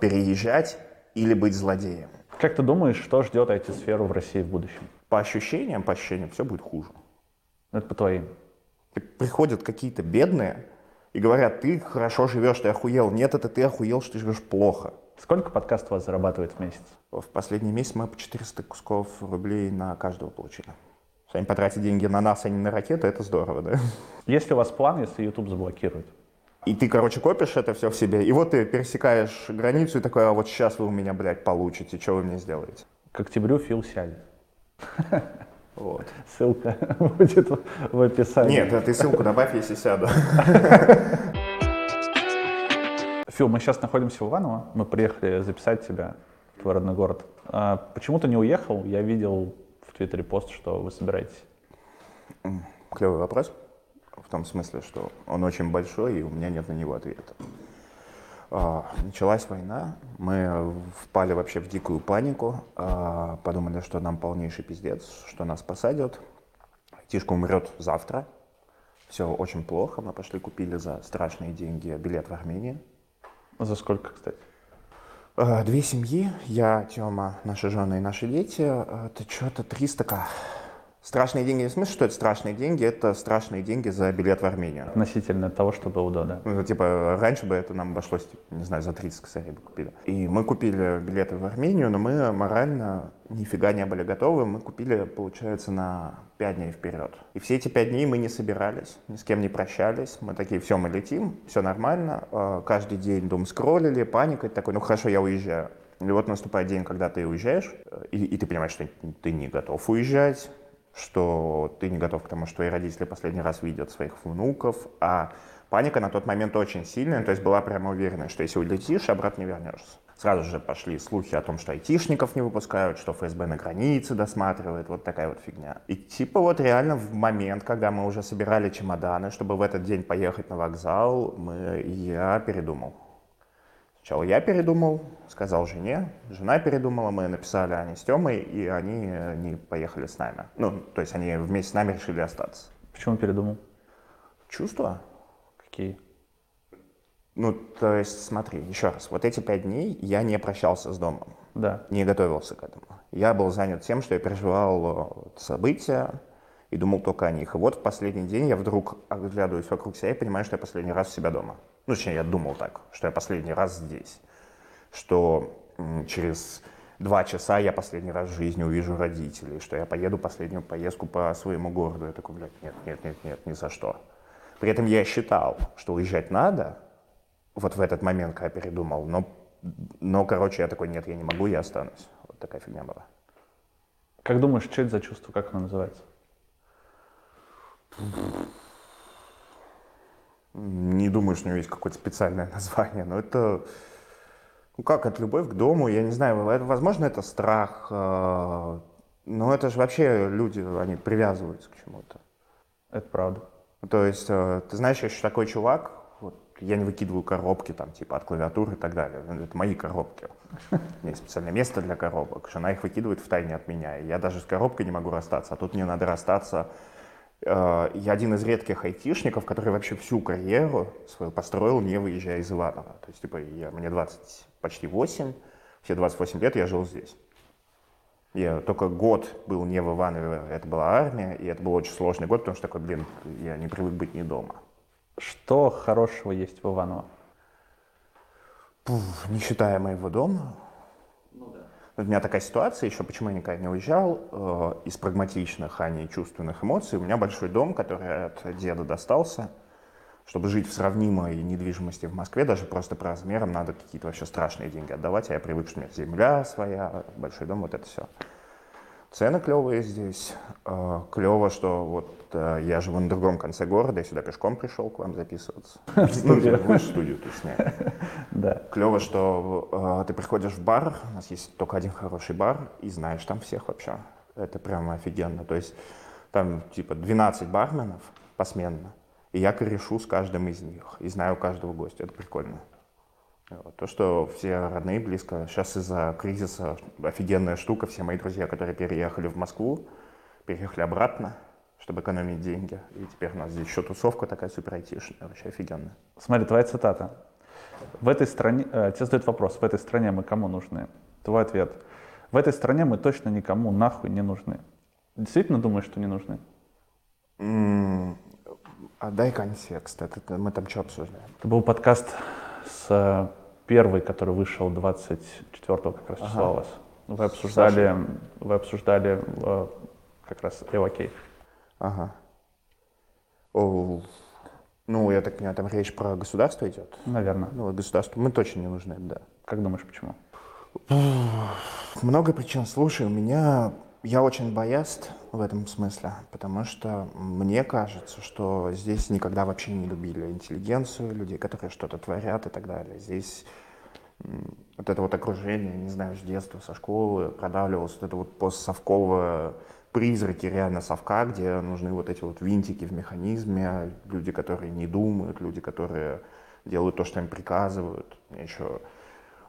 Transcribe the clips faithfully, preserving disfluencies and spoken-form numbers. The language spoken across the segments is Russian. переезжать или быть злодеем. Как ты думаешь, что ждет ай ти-сферу в России в будущем? По ощущениям, по ощущениям, все будет хуже. Это по твоим. Приходят какие-то бедные и говорят, ты хорошо живешь, ты охуел. Нет, это ты охуел, что ты живешь плохо. Сколько подкаст у вас зарабатывает в месяц? В последний месяц мы по четыреста кусков рублей на каждого получили. Сами потратить деньги на нас, а не на ракеты, это здорово, да? Если у вас план, если YouTube заблокирует? И ты, короче, копишь это все в себе, и вот ты пересекаешь границу и такой, а вот сейчас вы у меня, блядь, получите, что вы мне сделаете? К октябрю Фил сядет. Вот. Ссылка будет в описании. Нет, ты ссылку добавь, если сяду. Фил, мы сейчас находимся в Иваново, мы приехали записать тебя, твой родной город. А почему ты не уехал? Я видел в Твиттере пост, что вы собираетесь. Клевый вопрос. В том смысле, что он очень большой, и у меня нет на него ответа. Началась война, мы впали вообще в дикую панику, подумали, что нам полнейший пиздец, что нас посадят. Тишка умрет завтра, все очень плохо. Мы пошли, купили за страшные деньги билет в Армению. За сколько, кстати? Две семьи, я, Тёма, наши жены и наши дети, это что-то триста тысяч. Страшные деньги, в смысле, что это страшные деньги? Это страшные деньги за билет в Армению. Относительно того, что было, да, да. Ну, типа, раньше бы это нам обошлось, не знаю, за тридцать косарей бы купили. И мы купили билеты в Армению, но мы морально нифига не были готовы. Мы купили, получается, на пять дней вперед. И все эти пять дней мы не собирались, ни с кем не прощались. Мы такие, все, мы летим, все нормально. Каждый день дум скроллили, паника, такой, ну хорошо, я уезжаю. И вот наступает день, когда ты уезжаешь, и, и ты понимаешь, что ты не готов уезжать, что ты не готов к тому, что и родители последний раз видят своих внуков, а паника на тот момент очень сильная, то есть была прямо уверена, что если улетишь, обратно не вернешься. Сразу же пошли слухи о том, что айтишников не выпускают, что эф эс бэ на границе досматривает, вот такая вот фигня. И типа вот реально в момент, когда мы уже собирали чемоданы, чтобы в этот день поехать на вокзал, мы... я передумал. Сначала я передумал, сказал жене, жена передумала, мы написали Ане с Тёмой, и они не поехали с нами. Ну, то есть они вместе с нами решили остаться. Почему передумал? Чувства. Какие? Ну, то есть, смотри, еще раз, вот эти пять дней я не прощался с домом. Да. Не готовился к этому. Я был занят тем, что я переживал события и думал только о них. И вот в последний день я вдруг оглядываюсь вокруг себя и понимаю, что я последний раз у себя дома. Ну, точнее, я думал так, что я последний раз здесь, что через два часа я последний раз в жизни увижу родителей, что я поеду последнюю поездку по своему городу. Я такой, блядь, нет, нет, нет, нет, ни за что. При этом я считал, что уезжать надо, вот в этот момент, когда я передумал, но, но короче, я такой, нет, я не могу, я останусь. Вот такая фигня была. Как думаешь, что это за чувство, как оно называется? Не думаю, что у него есть какое-то специальное название, но это, ну как, это любовь к дому, я не знаю, возможно, это страх, э, но это же вообще люди, они привязываются к чему-то. Это правда. То есть, э, ты знаешь, я еще такой чувак, вот, я не выкидываю коробки там, типа, от клавиатуры и так далее, это мои коробки, у меня есть специальное место для коробок, жена их выкидывает втайне от меня, и я даже с коробкой не могу расстаться, а тут мне надо расстаться. Я один из редких айтишников, который вообще всю карьеру свою построил, не выезжая из Иваново. То есть, типа, я, мне двадцать, почти восемь, все двадцать восемь лет я жил здесь. Я только год был не в Иваново, это была армия, и это был очень сложный год, потому что такой, блин, я не привык быть не дома. Что хорошего есть в Иваново? Пуф, не считая моего дома. У меня такая ситуация, еще почему я никогда не уезжал, э, из прагматичных, а не чувственных эмоций. У меня большой дом, который от деда достался. Чтобы жить в сравнимой недвижимости в Москве, даже просто по размерам надо какие-то вообще страшные деньги отдавать. А я привык, что у меня земля своя, большой дом, вот это все. Цены клевые здесь. Э, клево, что вот э, я живу на другом конце города, я сюда пешком пришел к вам записываться. В студию. В студию, точнее. Да. Клево, что э, ты приходишь в бар, у нас есть только один хороший бар, и знаешь там всех вообще. Это прямо офигенно. То есть там типа двенадцать барменов посменно, и я корешу с каждым из них, и знаю каждого гостя. Это прикольно. Вот. То, что все родные близко. Сейчас из-за кризиса офигенная штука. Все мои друзья, которые переехали в Москву, переехали обратно, чтобы экономить деньги. И теперь у нас здесь еще тусовка такая супер айтишная, вообще офигенная. Смотри, твоя цитата. В этой стране, тебе задают вопрос, в этой стране мы кому нужны? Твой ответ. В этой стране мы точно никому нахуй не нужны. Действительно думаешь, что не нужны? Mm, а дай контекст, это, мы там что обсуждаем? Это был подкаст с первый, который вышел двадцать четвёртого как раз числа у вас. Вы обсуждали, вы обсуждали э, как раз Эвакей. Ага. О, ну, я так понимаю, там речь про государство идет? Наверное. Ну, государство мы точно не нужны, да. Как думаешь, почему? Много причин. Слушай, у меня... Я очень biased в этом смысле, потому что мне кажется, что здесь никогда вообще не любили интеллигенцию, людей, которые что-то творят и так далее. Здесь вот это вот окружение, не знаю, с детства, со школы продавливалось вот это вот постсовковое призраки реально совка, где нужны вот эти вот винтики в механизме, люди, которые не думают, люди, которые делают то, что им приказывают. Еще...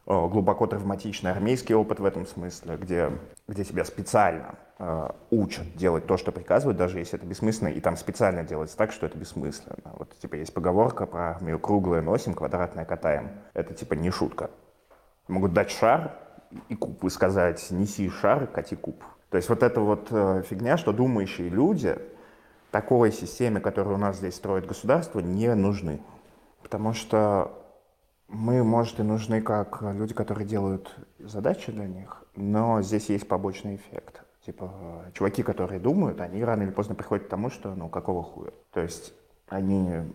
глубоко травматичный армейский опыт в этом смысле, где, где тебя специально э, учат делать то, что приказывают, даже если это бессмысленно, и там специально делается так, что это бессмысленно. Вот типа есть поговорка про армию: круглое носим, квадратное катаем. Это типа не шутка. Могут дать шар и куб, и сказать: неси шар и кати куб. То есть вот эта вот э, фигня, что думающие люди такой системе, которую у нас здесь строит государство, не нужны. Потому что мы, может, и нужны как люди, которые делают задачи для них, но здесь есть побочный эффект. Типа, чуваки, которые думают, они рано или поздно приходят к тому, что, ну, какого хуя. То есть они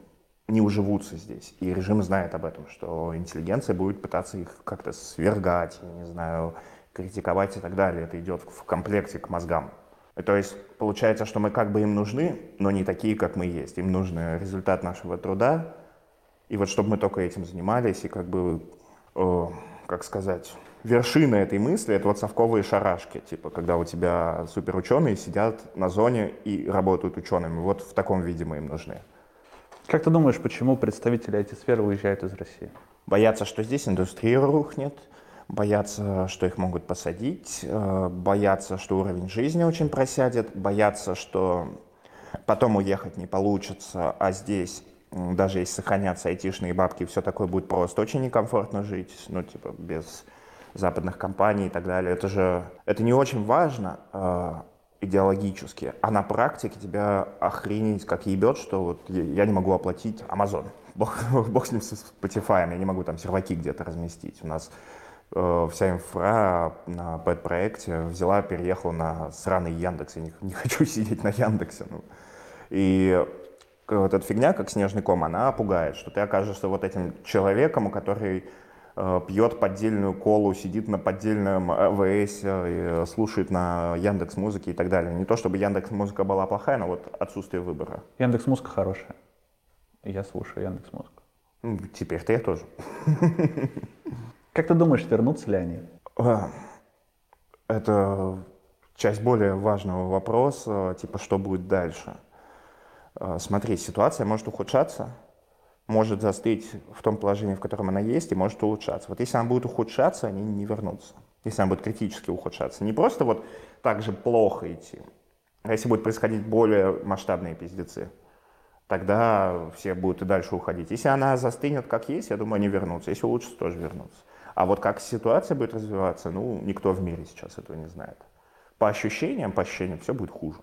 не уживутся здесь, и режим знает об этом, что интеллигенция будет пытаться их как-то свергать, я не знаю, критиковать и так далее. Это идет в комплекте к мозгам. И то есть получается, что мы как бы им нужны, но не такие, как мы есть. Им нужен результат нашего труда, и вот чтобы мы только этим занимались, и как бы, э, как сказать, вершина этой мысли — это вот совковые шарашки, типа, когда у тебя суперученые сидят на зоне и работают учеными. Вот в таком виде мы им нужны. Как ты думаешь, почему представители ай ти-сферы уезжают из России? Боятся, что здесь индустрия рухнет, боятся, что их могут посадить, э, боятся, что уровень жизни очень просядет, боятся, что потом уехать не получится, а здесь... даже если сохранятся айтишные бабки, все такое будет просто очень некомфортно жить, ну, типа, без западных компаний и так далее. Это же, это не очень важно э, идеологически, а на практике тебя охренеть как ебет, что вот я не могу оплатить Amazon, бог, бог с ним, с Spotify, я не могу там серваки где-то разместить. У нас э, вся инфра на пэт-проекте взяла, переехала на сраный Яндекс, я не, не хочу сидеть на Яндексе. Ну. И... вот эта фигня, как снежный ком, она пугает, что ты окажешься вот этим человеком, который э, пьет поддельную колу, сидит на поддельном АВС, э, слушает на Яндекс.Музыке и так далее. Не то чтобы Яндекс.Музыка была плохая, но вот отсутствие выбора. Яндекс.Музыка хорошая. Я слушаю Яндекс.Музыку. Теперь-то я тоже. Как ты думаешь, вернутся ли они? Это часть более важного вопроса, типа что будет дальше. Смотри, ситуация может ухудшаться, может застыть в том положении, в котором она есть, и может улучшаться. Вот если она будет ухудшаться, они не вернутся. Если она будет критически ухудшаться. Не просто вот так же плохо идти, а если будут происходить более масштабные пиздецы, тогда все будут и дальше уходить. Если она застынет как есть, я думаю, они вернутся. Если улучшится, тоже вернутся. А вот как ситуация будет развиваться, ну, никто в мире сейчас этого не знает. По ощущениям, по ощущениям, все будет хуже.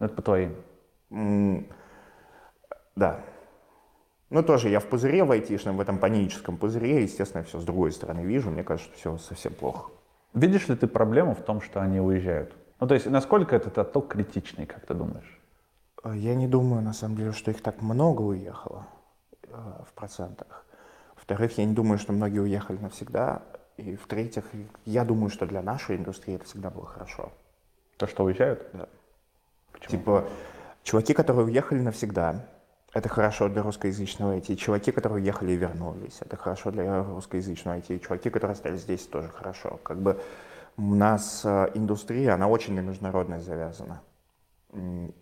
Это по твоим... Да. Ну, тоже я в пузыре в айтишном, в этом паническом пузыре, естественно, все с другой стороны вижу. Мне кажется, что все совсем плохо. Видишь ли ты проблему в том, что они уезжают? Ну, то есть, насколько этот отток критичный, как ты думаешь? Я не думаю, на самом деле, что их так много уехало в процентах. Во-вторых, я не думаю, что многие уехали навсегда. И в-третьих, я думаю, что для нашей индустрии это всегда было хорошо. То, что уезжают? Да. Почему? Типа... чуваки, которые уехали навсегда, это хорошо для русскоязычного ай ти. Чуваки, которые уехали и вернулись, это хорошо для русскоязычного ай ти. Чуваки, которые остались здесь, тоже хорошо. Как бы у нас индустрия, она очень на международной завязана.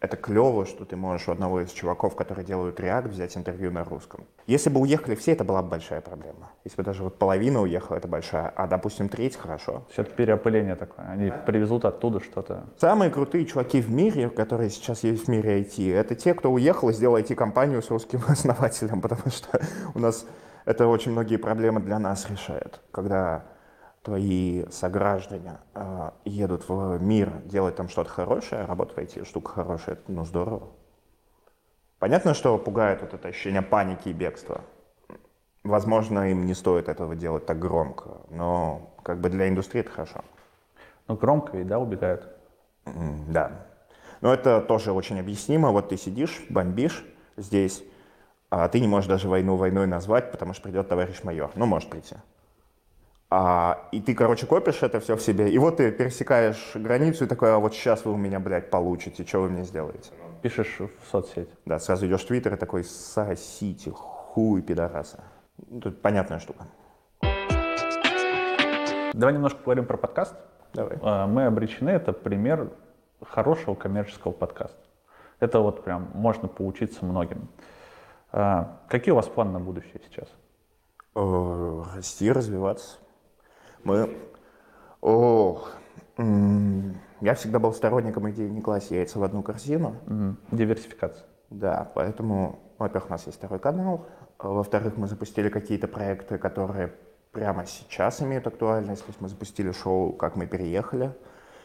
Это клево, что ты можешь у одного из чуваков, которые делают React, взять интервью на русском. Если бы уехали все, это была бы большая проблема. Если бы даже вот половина уехала, это большая, а, допустим, треть — хорошо. Все-таки переопыление такое, они а? привезут оттуда что-то. Самые крутые чуваки в мире, которые сейчас есть в мире ай ти, это те, кто уехал и сделал ай ти-компанию с русским основателем, потому что у нас это очень многие проблемы для нас решает, когда твои сограждане э, едут в мир делать там что-то хорошее, а работа в ай ти — штука хорошая, это, ну, здорово. Понятно, что пугает вот это ощущение паники и бегства. Возможно, им не стоит этого делать так громко, но как бы для индустрии это хорошо. Ну, громко ведь, да, убегают? Mm, да. Но это тоже очень объяснимо. Вот ты сидишь, бомбишь здесь, а ты не можешь даже войну войной назвать, потому что придет товарищ майор. Ну, может прийти. А, и ты, короче, копишь это все в себе, и вот ты пересекаешь границу и такой: а вот сейчас вы у меня, блядь, получите, что вы мне сделаете? Пишешь в соцсеть. Да, сразу идешь в Твиттер и такой: сосите, хуй, пидорасы. Тут понятная штука. Давай немножко поговорим про подкаст. Давай. Мы обречены. Это пример хорошего коммерческого подкаста. Это вот прям можно поучиться многим. Какие у вас планы на будущее сейчас? Расти, развиваться. Мы... Ох... Я всегда был сторонником идеи не класть яйца в одну корзину. Mm-hmm. Диверсификация. Да, поэтому, во-первых, у нас есть второй канал. Во-вторых, мы запустили какие-то проекты, которые прямо сейчас имеют актуальность. То есть мы запустили шоу «Как мы переехали»,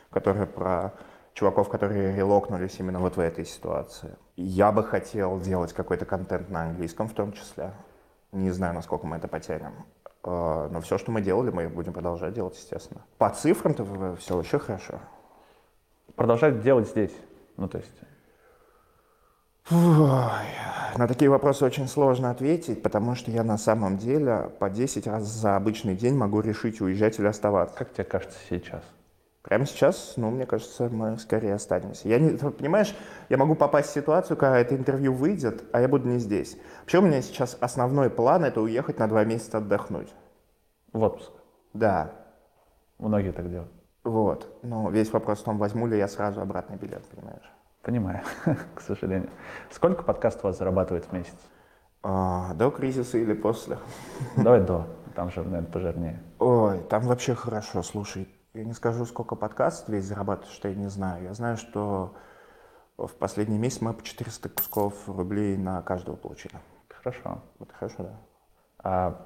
которое про чуваков, которые релокнулись именно вот в этой ситуации. Я бы хотел делать какой-то контент на английском в том числе. Не знаю, насколько мы это потянем. Но все, что мы делали, мы будем продолжать делать, естественно. По цифрам-то все еще хорошо. Продолжать делать здесь? Ну, то есть... Ой, на такие вопросы очень сложно ответить, потому что я на самом деле по десять раз за обычный день могу решить, уезжать или оставаться. Как тебе кажется сейчас? Прямо сейчас? Ну, мне кажется, мы скорее останемся. Я не, понимаешь, я могу попасть в ситуацию, когда это интервью выйдет, а я буду не здесь. Вообще у меня сейчас основной план — это уехать на два месяца отдохнуть. В отпуск? Да. Многие так делают. Вот. Ну, весь вопрос в том, возьму ли я сразу обратный билет, понимаешь? Понимаю, к сожалению. Сколько подкаст у вас зарабатывает в месяц? А, до кризиса или после? Давай до. Там же, наверное, пожирнее. Ой, там вообще хорошо. Слушай, я не скажу, сколько подкаст весь зарабатывает, что я не знаю. Я знаю, что в последний месяц мы по четыреста кусков рублей на каждого получили. Хорошо. Это хорошо, да. А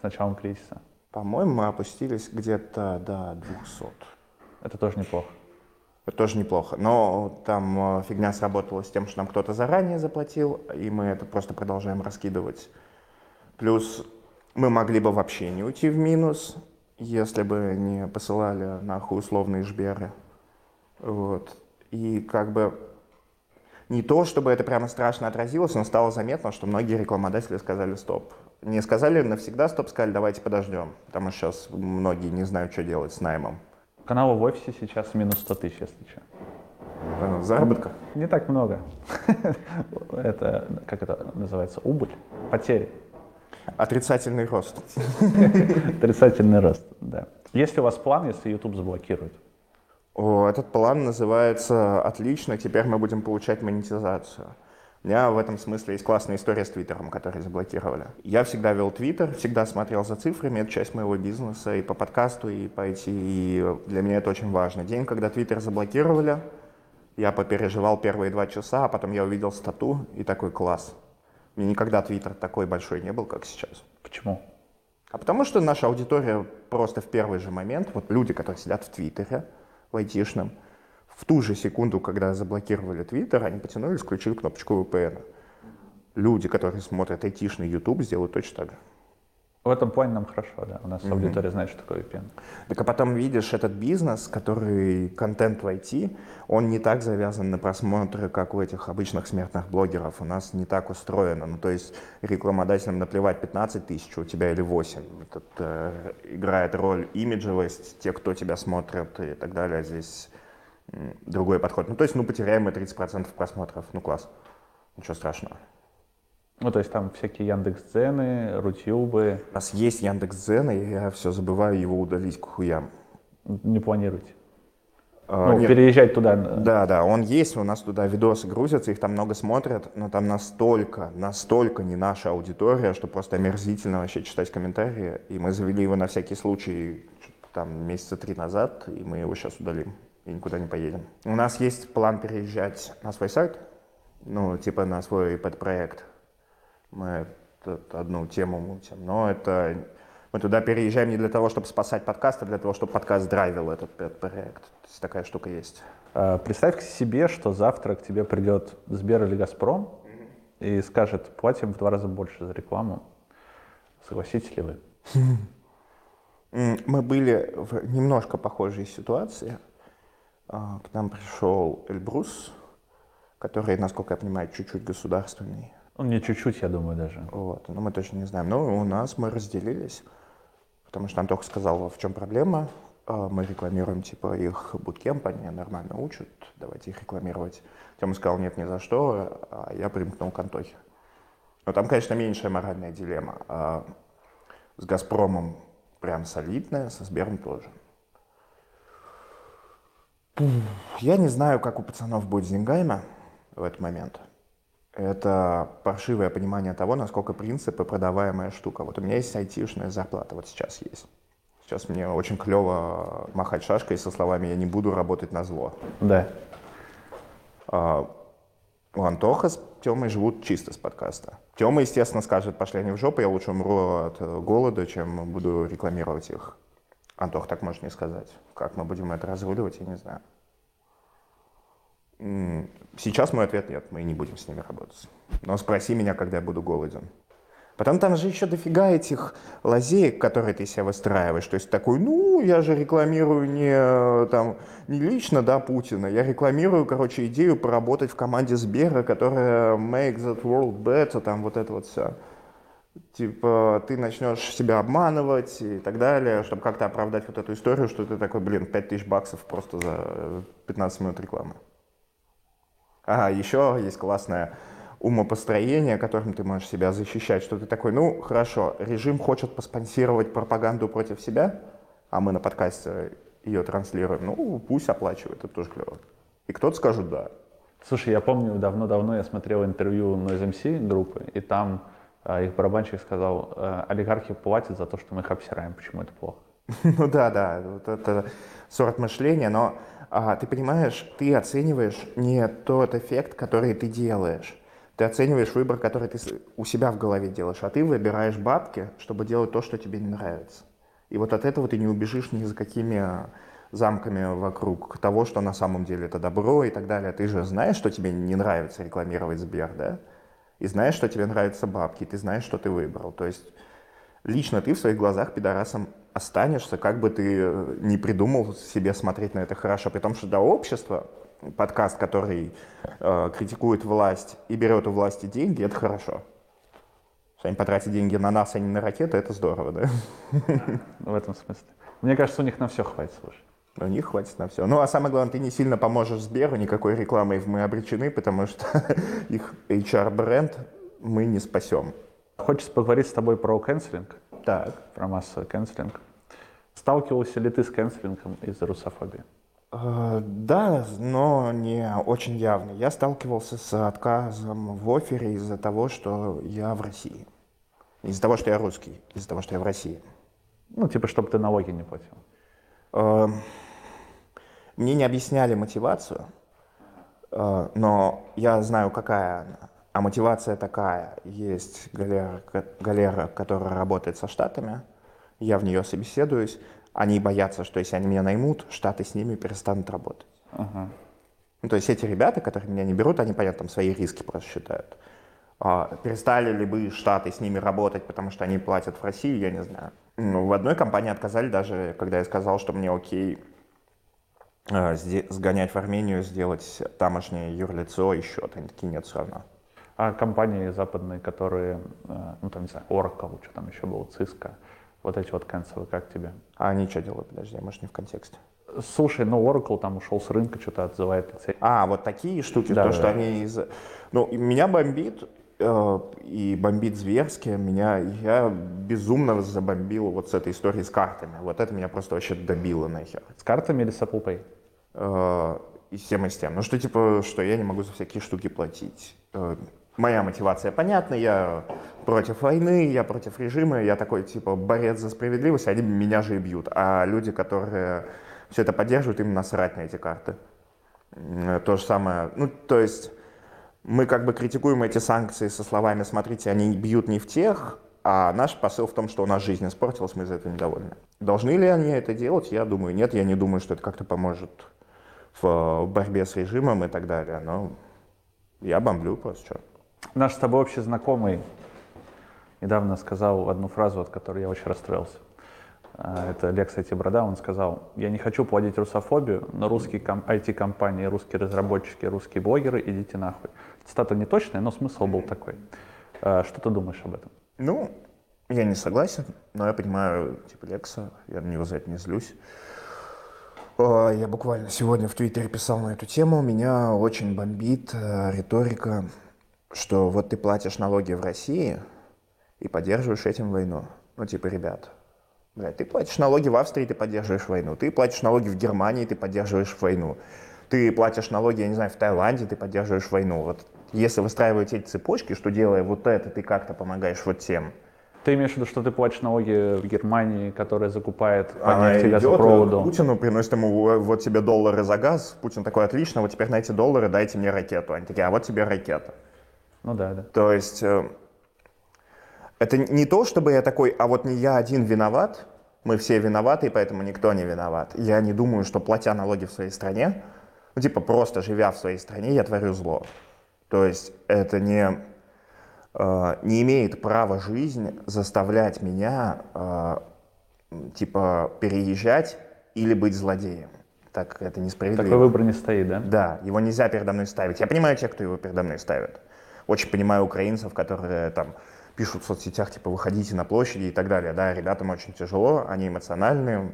с началом кризиса? По-моему, мы опустились где-то до двухсот. Это тоже неплохо. Это тоже неплохо, но там фигня сработала с тем, что нам кто-то заранее заплатил, и мы это просто продолжаем раскидывать. Плюс мы могли бы вообще не уйти в минус, если бы не посылали нахуй условные жберы. Вот. И как бы не то, чтобы это прямо страшно отразилось, но стало заметно, что многие рекламодатели сказали стоп. Не сказали навсегда стоп, сказали давайте подождем, потому что сейчас многие не знают, что делать с наймом. Каналы в офисе сейчас минус сто тысяч, если что. Заработка? Не так много. Это, как это называется, убыль? Потери. Отрицательный рост. Отрицательный рост, да. Есть ли у вас план, если YouTube заблокирует? О, этот план называется «Отлично, теперь мы будем получать монетизацию». У меня в этом смысле есть классная история с Твиттером, который заблокировали. Я всегда вел Твиттер, всегда смотрел за цифрами, это часть моего бизнеса и по подкасту, и по ай ти, и для меня это очень важно. День, когда Твиттер заблокировали, я попереживал первые два часа, а потом я увидел стату и такой: класс. У меня никогда Твиттер такой большой не был, как сейчас. Почему? А потому что наша аудитория просто в первый же момент, вот люди, которые сидят в Твиттере, в айтишном, в ту же секунду, когда заблокировали Твиттер, они потянулись, включили кнопочку ви пи эн. Люди, которые смотрят айтишный YouTube, сделают точно так же. В этом плане нам хорошо, да. У нас mm-hmm. аудитория знает, что такое ви пи эн. Так а потом видишь этот бизнес, который контент в ай ти, он не так завязан на просмотры, как у этих обычных смертных блогеров. У нас не так устроено. Ну, то есть рекламодателям наплевать пятнадцать тысяч у тебя или восемь. Этот, э, играет роль имиджевость, те, кто тебя смотрит и так далее. Здесь другой подход. Ну, то есть, ну, потеряем мы тридцать процентов просмотров. Ну, класс. Ничего страшного. Ну, то есть, там всякие Яндекс.Дзены, Рутюбы. У нас есть Яндекс.Дзен, и я все забываю его удалить к хуям. Не планируйте. А, ну, нет. Переезжать туда. Да, да, он есть, у нас туда видосы грузятся, их там много смотрят, но там настолько, настолько не наша аудитория, что просто омерзительно вообще читать комментарии. И мы завели его на всякий случай там месяца три назад, и мы его сейчас удалим. И никуда не поедем. У нас есть план переезжать на свой сайт, ну, типа на свой пэт-проект. Мы одну тему мутим, но это мы туда переезжаем не для того, чтобы спасать подкаст, а для того, чтобы подкаст драйвил этот, этот проект. То есть такая штука есть. Представь себе, что завтра к тебе придет Сбер или Газпром mm-hmm. и скажет, платим в два раза больше за рекламу. Согласитесь ли вы? Мы были в немножко похожей ситуации. К нам пришел Эльбрус, который, насколько я понимаю, чуть-чуть государственный. Он не чуть-чуть, я думаю, даже. Вот, но мы точно не знаем. Но у нас мы разделились, потому что Антоха сказал, в чем проблема. Мы рекламируем, типа, их буткемп, они нормально учат, давайте их рекламировать. Тёма сказал, нет, ни за что, а я примкнул к Антохе. Но там, конечно, меньшая моральная дилемма. А с «Газпромом» прям солидная, со «Сбером» тоже. Я не знаю, как у пацанов будет с деньгами в этот момент. Это паршивое понимание того, насколько принципы продаваемая штука. Вот у меня есть айтишная зарплата, вот сейчас есть. Сейчас мне очень клево махать шашкой со словами «я не буду работать на зло». Да. А, у Антоха с Тёмой живут чисто с подкаста. Тёма, естественно, скажет «пошли они в жопу, я лучше умру от голода, чем буду рекламировать их». Антох так может не сказать. Как мы будем это разруливать, я не знаю. Сейчас мой ответ – нет, мы не будем с ними работать. Но спроси меня, когда я буду голоден. Потом там же еще дофига этих лазеек, которые ты себе выстраиваешь. То есть такой, ну, я же рекламирую не, там, не лично, да, Путина. Я рекламирую, короче, идею поработать в команде Сбера, которая make that world better, там вот это вот все. Типа ты начнешь себя обманывать и так далее, чтобы как-то оправдать вот эту историю, что ты такой, блин, пять тысяч баксов просто за пятнадцать минут рекламы. Ага, еще есть классное умопостроение, которым ты можешь себя защищать, что ты такой, ну, хорошо, режим хочет поспонсировать пропаганду против себя, а мы на подкасте ее транслируем, ну, пусть оплачивает, это тоже клево. И кто-то скажет да. Слушай, я помню, давно-давно я смотрел интервью NoizeMC группы, и там их барабанщик сказал, олигархи платят за то, что мы их обсираем, почему это плохо? Ну да, да, вот это сорт мышления, но ты понимаешь, ты оцениваешь не тот эффект, который ты делаешь. Ты оцениваешь выбор, который ты у себя в голове делаешь, а ты выбираешь бабки, чтобы делать то, что тебе не нравится. И вот от этого ты не убежишь ни за какими замками вокруг того, что на самом деле это добро и так далее. Ты же знаешь, что тебе не нравится рекламировать Сбер, да? И знаешь, что тебе нравятся бабки, и ты знаешь, что ты выбрал. То есть лично ты в своих глазах пидорасом останешься, как бы ты не придумал себе смотреть на это хорошо. При том, что для общества подкаст, который э, критикует власть и берет у власти деньги, это хорошо. Что они потратят деньги на нас, а не на ракеты, это здорово, да? В этом смысле. Мне кажется, у них на все хватит, слушай. У них хватит на все. Ну, а самое главное, ты не сильно поможешь Сберу, никакой рекламой мы обречены, потому что их эйч ар-бренд мы не спасем. Хочется поговорить с тобой про кэнселинг. Так. Про массовый кэнселинг. Сталкивался ли ты с кэнселингом из-за русофобии? Э, да, но не очень явно. Я сталкивался с отказом в оффере из-за того, что я в России. Из-за того, что я русский. Из-за того, что я в России. Ну, типа, чтобы ты налоги не платил. Э, Мне не объясняли мотивацию, но я знаю, какая она. А мотивация такая. Есть галера, галера, которая работает со Штатами, я в нее собеседуюсь, они боятся, что если они меня наймут, Штаты с ними перестанут работать. Uh-huh. Ну, то есть эти ребята, которые меня не берут, они, понятно, там свои риски просто считают. Перестали ли бы Штаты с ними работать, потому что они платят в России, я не знаю. Ну, в одной компании отказали даже, когда я сказал, что мне окей, сгонять в Армению, сделать тамошнее юрлицо и счет. Они такие, нет, все равно. А компании западные, которые, ну там, не знаю, Oracle, что там еще было, Cisco, вот эти вот канцелы, как тебе? А они что делают? Подожди, может, не в контексте. Слушай, ну Oracle там ушел с рынка, что-то отзывает. А, вот такие штуки, да, то, да, что да. Они из... Ну, меня бомбит, э, и бомбит зверски, меня, я безумно забомбил вот с этой историей с картами. Вот это меня просто вообще добило нахер. С картами или с Apple Pay? Э, и с тем, и с тем. Ну, что типа, что я не могу за всякие штуки платить. Моя мотивация понятна, я против войны, я против режима, я такой, типа, борец за справедливость, они меня же и бьют. А люди, которые все это поддерживают, им насрать на эти карты. То же самое, ну, то есть, мы как бы критикуем эти санкции со словами «смотрите, они бьют не в тех», а наш посыл в том, что у нас жизнь испортилась, мы из-за этого недовольны. Должны ли они это делать? Я думаю, нет. Я не думаю, что это как-то поможет в борьбе с режимом и так далее. Но я бомблю просто. Наш с тобой общий знакомый недавно сказал одну фразу, от которой я очень расстроился. Это Lex ай ти-брода. Он сказал: я не хочу плодить русофобию, но русские ай ти-компании, русские разработчики, русские блогеры, идите нахуй. Цитата не точная, но смысл был такой. Что ты думаешь об этом? Ну, я не согласен, но я понимаю, типа, Лекса, я на него за это не злюсь. Я буквально сегодня в Твиттере писал на эту тему, меня очень бомбит риторика, что вот ты платишь налоги в России и поддерживаешь этим войну. Ну, типа, ребят, блядь, ты платишь налоги в Австрии, ты поддерживаешь войну, ты платишь налоги в Германии, ты поддерживаешь войну, ты платишь налоги, я не знаю, в Таиланде, ты поддерживаешь войну, вот. Если выстраивать эти цепочки, что делая вот это, ты как-то помогаешь вот тем. Ты имеешь в виду, что ты платишь налоги в Германии, которая закупает а тебя за проводу? Путину приносит ему вот тебе доллары за газ. Путин такой: отлично, вот теперь на эти доллары дайте мне ракету. Они такие: а вот тебе ракета. Ну да, да. То есть это не то, чтобы я такой, а вот не я один виноват, мы все виноваты, и поэтому никто не виноват. Я не думаю, что платя налоги в своей стране, ну типа просто живя в своей стране, я творю зло. То есть это не, э, не имеет права жизнь заставлять меня э, типа переезжать или быть злодеем, так как это несправедливо. Такой выбор не стоит, да? Да, его нельзя передо мной ставить. Я понимаю тех, кто его передо мной ставит. Очень понимаю украинцев, которые там пишут в соцсетях, типа, выходите на площади и так далее. Да, ребятам очень тяжело, они эмоциональные.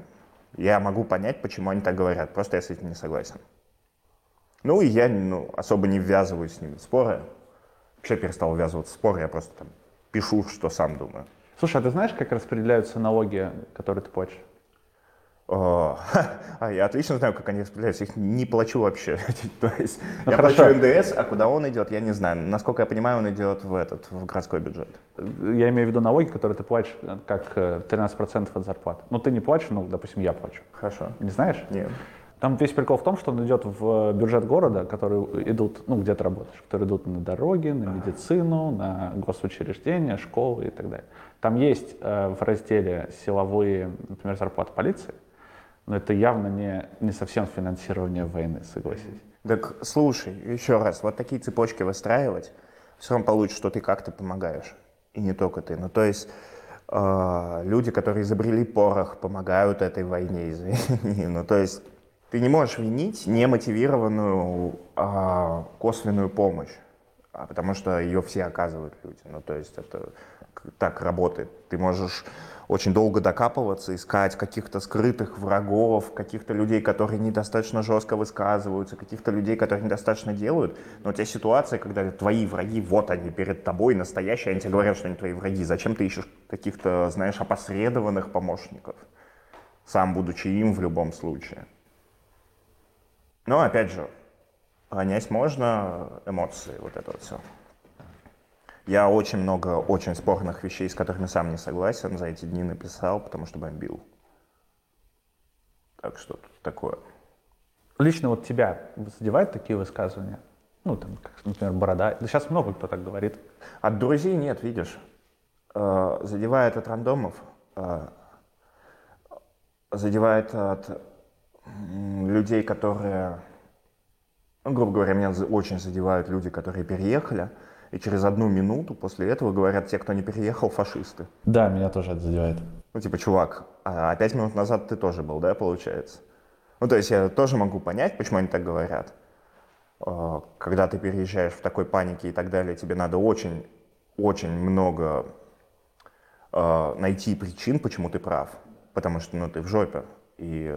Я могу понять, почему они так говорят, просто я с этим не согласен. Ну и я ну, особо не ввязываюсь с ними в споры. Вообще перестал ввязываться в споры, я просто там пишу, что сам думаю. Слушай, а ты знаешь, как распределяются налоги, которые ты платишь? О, а я отлично знаю, как они распределяются, их не плачу вообще. То есть ну, я хорошо. Плачу эн дэ эс, а куда он идет, я не знаю. Насколько я понимаю, он идет в этот, в городской бюджет. Я имею в виду налоги, которые ты платишь, как тринадцать процентов от зарплаты. Ну ты не плачешь, ну, допустим, я плачу. Хорошо. Не знаешь? Нет. Там весь прикол в том, что он идет в бюджет города, которые идут, ну, где ты работаешь, которые идут на дороги, на медицину, на госучреждения, школы и так далее. Там есть э, в разделе силовые, например, зарплаты полиции, но это явно не, не совсем финансирование войны, согласись. Так, слушай, еще раз, вот такие цепочки выстраивать, все равно получится, что ты как-то помогаешь, и не только ты. Ну, то есть... э, люди, которые изобрели порох, помогают этой войне, извини, ну, то есть... Ты не можешь винить немотивированную а, косвенную помощь, а потому что ее все оказывают люди. Ну, то есть это так работает. Ты можешь очень долго докапываться, искать каких-то скрытых врагов, каких-то людей, которые недостаточно жестко высказываются, каких-то людей, которые недостаточно делают. Но у тебя ситуация, когда твои враги, вот они перед тобой, настоящие, они тебе говорят, что они твои враги. Зачем ты ищешь каких-то, знаешь, опосредованных помощников, сам будучи им в любом случае? Но, опять же, понять можно эмоции, вот это вот все. Я очень много очень спорных вещей, с которыми сам не согласен, за эти дни написал, потому что бомбил. Так что тут такое. Лично вот тебя задевают такие высказывания? Ну, там, как, например, борода. Да сейчас много кто так говорит. От друзей нет, видишь. Задевает от рандомов. Задевает от... людей, которые, ну, грубо говоря, меня очень задевают люди, которые переехали, и через одну минуту после этого говорят: те, кто не переехал, фашисты. Да, меня тоже это задевает. Ну, типа, чувак, а пять минут назад ты тоже был, да, получается? Ну, то есть я тоже могу понять, почему они так говорят. Когда ты переезжаешь в такой панике и так далее, тебе надо очень-очень много найти причин, почему ты прав. Потому что, ну, ты в жопе. И...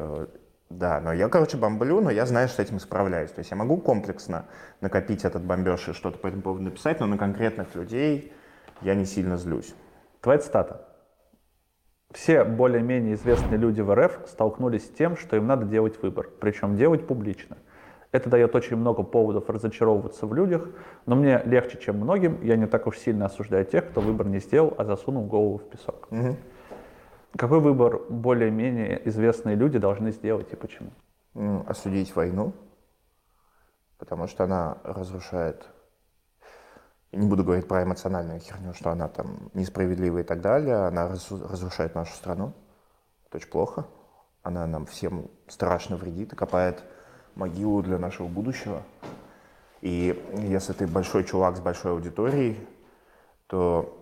Да, но я, короче, бомблю, но я, знаешь, с этим справляюсь. То есть я могу комплексно накопить этот бомбеж и что-то по этому поводу написать, но на конкретных людей я не сильно злюсь. Твоя цитата. Все более-менее известные люди в эр эф столкнулись с тем, что им надо делать выбор, причем делать публично. Это дает очень много поводов разочаровываться в людях, но мне легче, чем многим. Я не так уж сильно осуждаю тех, кто выбор не сделал, а засунул голову в песок. Угу. Какой выбор более-менее известные люди должны сделать и почему? Осудить войну, потому что она разрушает Я не буду говорить про эмоциональную херню, что она там несправедлива и так далее. Она разрушает нашу страну. Это очень плохо. Она нам всем страшно вредит и копает могилу для нашего будущего. И если ты большой чувак с большой аудиторией, то,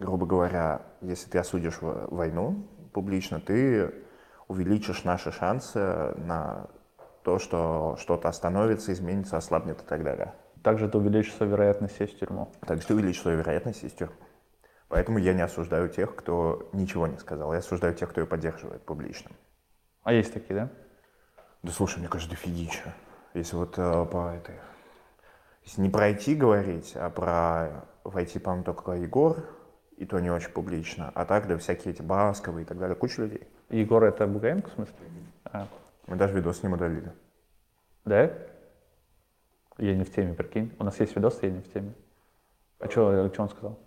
грубо говоря, если ты осудишь войну публично, ты увеличишь наши шансы на то, что что-то остановится, изменится, ослабнет и так далее. Также ты увеличишь свою вероятность сесть в тюрьму. Также ты увеличишь свою вероятность сесть в тюрьму. Поэтому я не осуждаю тех, кто ничего не сказал. Я осуждаю тех, кто ее поддерживает публично. А есть такие, да? Да слушай, мне кажется, дофигища. Если вот э, по этой... Если не про ай ти говорить, а про... В ай ти, по-моему, только Егор, и то не очень публично. А так, да, всякие эти Басковые и так далее. Куча людей. Егор — это Бугаенко, в смысле? А. Мы даже видос с ним удалили. Да? Я не в теме, прикинь. У нас есть видос, я не в теме. А что он сказал?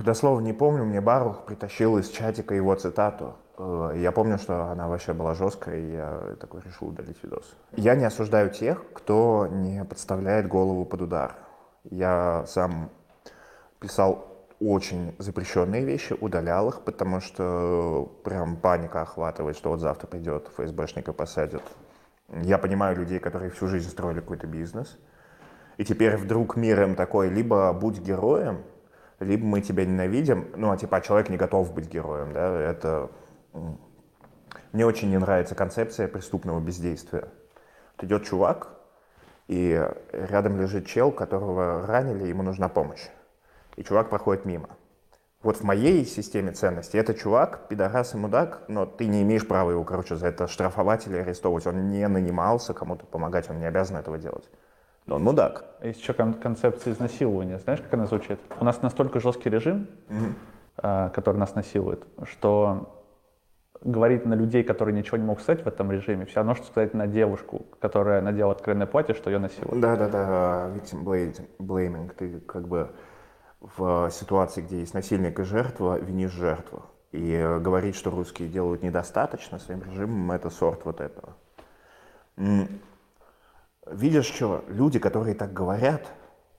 Дословно не помню, мне Барух притащил из чатика его цитату. Я помню, что она вообще была жесткая, и я такой решил удалить видос. Я не осуждаю тех, кто не подставляет голову под удар. Я сам писал очень запрещенные вещи, удалял их, потому что прям паника охватывает, что вот завтра придет ФСБшник и посадит. Я понимаю людей, которые всю жизнь строили какой-то бизнес, и теперь вдруг мир им такой: либо будь героем, либо мы тебя ненавидим. Ну, а типа человек не готов быть героем, да, это... Мне очень не нравится концепция преступного бездействия. Вот идет чувак, и рядом лежит чел, которого ранили, ему нужна помощь. И чувак проходит мимо. Вот в моей системе ценностей это чувак, пидорас и мудак, но ты не имеешь права его, короче, за это штрафовать или арестовывать. Он не нанимался кому-то помогать, он не обязан этого делать. Но он мудак. Есть еще концепция изнасилования. Знаешь, как она звучит? У нас настолько жесткий режим, mm-hmm. который нас насилует, что... говорить на людей, которые ничего не могут сказать в этом режиме, все равно, что сказать на девушку, которая надела откровенное платье, что ее насиловали. Да-да-да, victim blaming. Ты как бы в ситуации, где есть насильник и жертва, винишь жертву. И говорить, что русские делают недостаточно своим режимом, это сорт вот этого. Видишь, что люди, которые так говорят,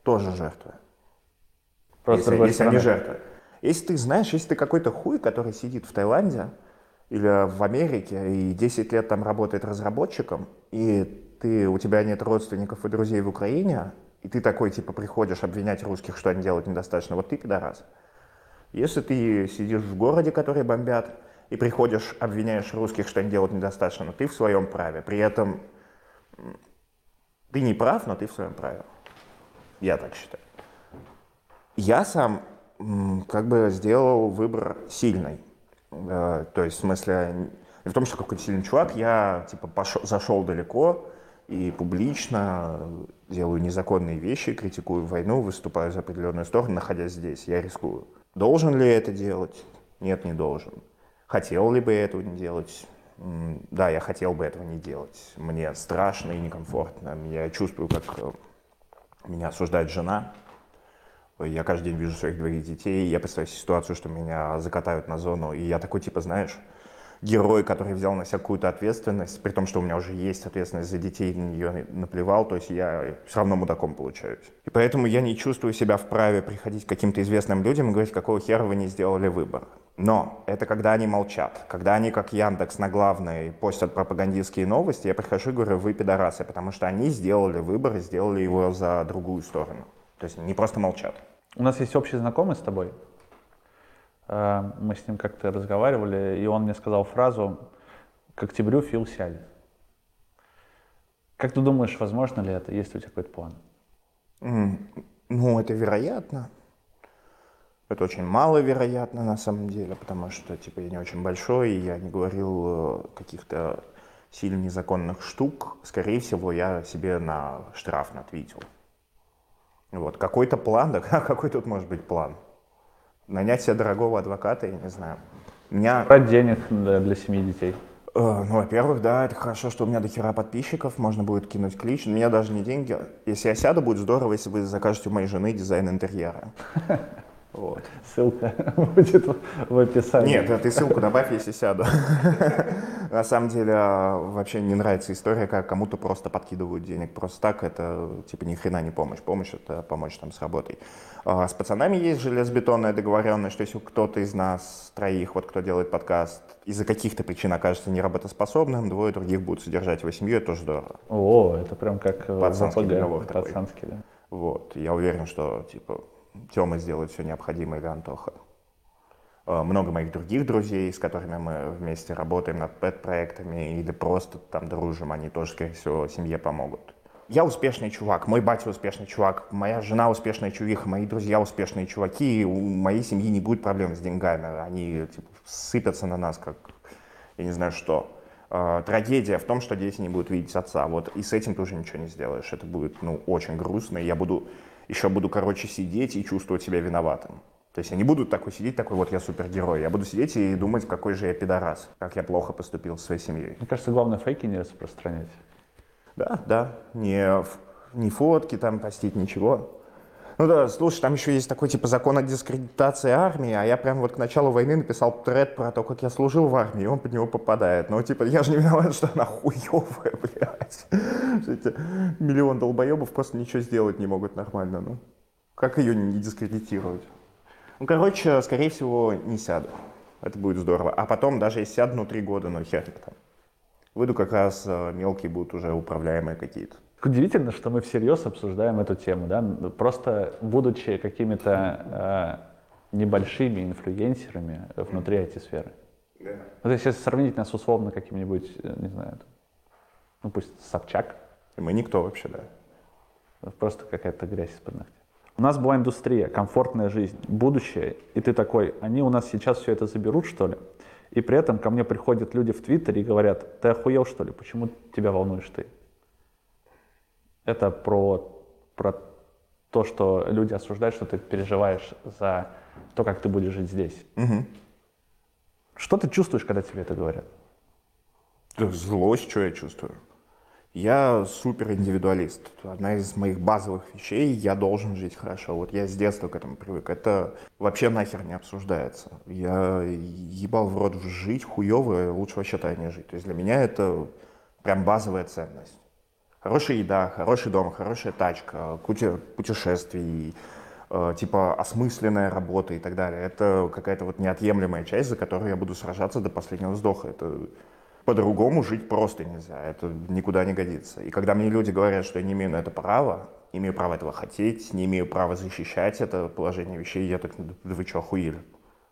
тоже жертвы. Просто если, если они жертвы. Если ты знаешь, если ты какой-то хуй, который сидит в Таиланде, или в Америке, и десять лет там работает разработчиком, и ты, у тебя нет родственников и друзей в Украине, и ты такой, типа, приходишь обвинять русских, что они делают недостаточно, вот ты пидорас. Если ты сидишь в городе, который бомбят, и приходишь, обвиняешь русских, что они делают недостаточно, но ты в своем праве. При этом ты не прав, но ты в своем праве. Я так считаю. Я сам как бы сделал выбор сильный. Uh, то есть, в смысле, не в том, что какой-то сильный чувак, я типа пошел, зашел далеко и публично делаю незаконные вещи, критикую войну, выступаю за определенную сторону, находясь здесь, я рискую. Должен ли я это делать? Нет, не должен. Хотел ли бы я этого не делать? Mm, да, я хотел бы этого не делать. Мне страшно и некомфортно. Я чувствую, как меня осуждает жена. Я каждый день вижу своих двоих детей, я представляю ситуацию, что меня закатают на зону, и я такой, типа, знаешь, герой, который взял на себя какую-то ответственность, при том, что у меня уже есть ответственность за детей, на нее наплевал, то есть я все равно мудаком получаюсь. И поэтому я не чувствую себя вправе приходить к каким-то известным людям и говорить, какого хера вы не сделали выбор. Но это когда они молчат, когда они, как Яндекс, на главной постят пропагандистские новости, я прихожу и говорю, вы пидорасы, потому что они сделали выбор и сделали его за другую сторону. То есть не просто молчат. У нас есть общий знакомый с тобой. Мы с ним как-то разговаривали, и он мне сказал фразу «к октябрю Фил сядет». Как ты думаешь, возможно ли это? Есть ли у тебя какой-то план? Mm, ну, это вероятно. Это очень маловероятно на самом деле, потому что типа я не очень большой, и я не говорил каких-то сильно незаконных штук. Скорее всего, я себе на штраф ответил. Вот, какой-то план, да, какой тут может быть план? Нанять себе дорогого адвоката, я не знаю. Меня... Брать денег для, для семьи детей. Э, ну, во-первых, да, это хорошо, что у меня до хера подписчиков, можно будет кинуть клич. У меня даже не деньги. Если я сяду, будет здорово, если вы закажете у моей жены дизайн интерьера. Вот. Ссылка будет в описании. Нет, да, ты ссылку добавь, если сяду. На самом деле вообще не нравится история, как кому-то просто подкидывают денег. Просто так это типа ни хрена не помощь. Помощь — это помочь там с работой. А с пацанами есть железобетонная договоренность, что если кто-то из нас троих, вот кто делает подкаст, из-за каких-то причин окажется неработоспособным, двое других будут содержать его семью, это тоже здорово. О, это прям как пацанский договор такой. Пацанский, да. Вот, я уверен, что типа Тёма сделает все необходимое для Антоха. Много моих других друзей, с которыми мы вместе работаем над пэт-проектами или просто там дружим, они тоже, скорее всего, семье помогут. Я успешный чувак, мой батя успешный чувак, моя жена успешная чувиха, мои друзья успешные чуваки, у моей семьи не будет проблем с деньгами, они типа сыпятся на нас, как я не знаю что. Трагедия в том, что дети не будут видеть отца, вот, и с этим тоже ничего не сделаешь, это будет, ну, очень грустно, и я буду, еще буду, короче, сидеть и чувствовать себя виноватым. То есть я не буду такой сидеть, такой вот я супергерой, я буду сидеть и думать, какой же я пидорас, как я плохо поступил со своей семьей. Мне кажется, главное фейки не распространять. Да, да, не, не фотки там постить, ничего. Ну да, слушай, там еще есть такой типа закон о дискредитации армии, а я прям вот к началу войны написал тред про то, как я служил в армии, и он под него попадает. Ну типа, я же не виноват, что она хуевая, блядь. Эти миллион долбоебов просто ничего сделать не могут нормально, ну. Как ее не дискредитировать? Ну, короче, скорее всего, не сяду. Это будет здорово. А потом, даже если сяду, ну, три года, ну, херик там. Выйду как раз, мелкие будут уже управляемые какие-то. Удивительно, что мы всерьез обсуждаем эту тему, да? Просто будучи какими-то э, небольшими инфлюенсерами внутри ай ти-сферы. Yeah. Ну, то есть, если сравнить нас условно каким-нибудь, не знаю, ну пусть Собчак. И мы никто вообще, да. Просто какая-то грязь из-под ногтя. У нас была индустрия, комфортная жизнь, будущее, и ты такой, они у нас сейчас все это заберут, что ли? И при этом ко мне приходят люди в Твиттере и говорят, ты охуел, что ли? Почему тебя волнуешь ты? Это про, про то, что люди осуждают, что ты переживаешь за то, как ты будешь жить здесь. Угу. Что ты чувствуешь, когда тебе это говорят? Да, злость, что я чувствую. Я супериндивидуалист. Одна из моих базовых вещей — я должен жить хорошо. Вот я с детства к этому привык. Это вообще нахер не обсуждается. Я ебал в рот, жить хуёво, лучше вообще-то не жить. То есть для меня это прям базовая ценность. Хорошая еда, хороший дом, хорошая тачка, куча путешествий, э, типа осмысленная работа и так далее. Это какая-то вот неотъемлемая часть, за которую я буду сражаться до последнего вздоха. Это по-другому жить просто нельзя, это никуда не годится. И когда мне люди говорят, что я не имею на это права, не имею права этого хотеть, не имею права защищать это положение вещей, я так, да вы что, охуели?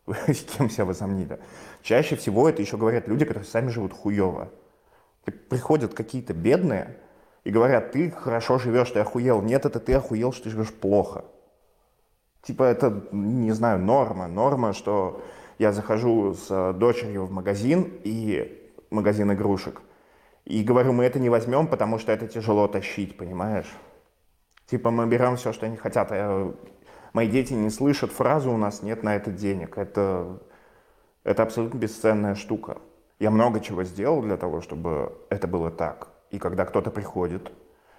Вы с кем себя возомнили? Чаще всего это еще говорят люди, которые сами живут хуево. Приходят какие-то бедные и говорят, ты хорошо живешь, ты охуел. Нет, это ты охуел, что ты живешь плохо. Типа это, не знаю, норма. Норма, что я захожу с дочерью в магазин, и магазин игрушек, и говорю, мы это не возьмем, потому что это тяжело тащить, понимаешь? Типа мы берем все, что они хотят. Я... Мои дети не слышат фразу «у нас нет на это денег». Это, это абсолютно бесценная штука. Я много чего сделал для того, чтобы это было так. И когда кто-то приходит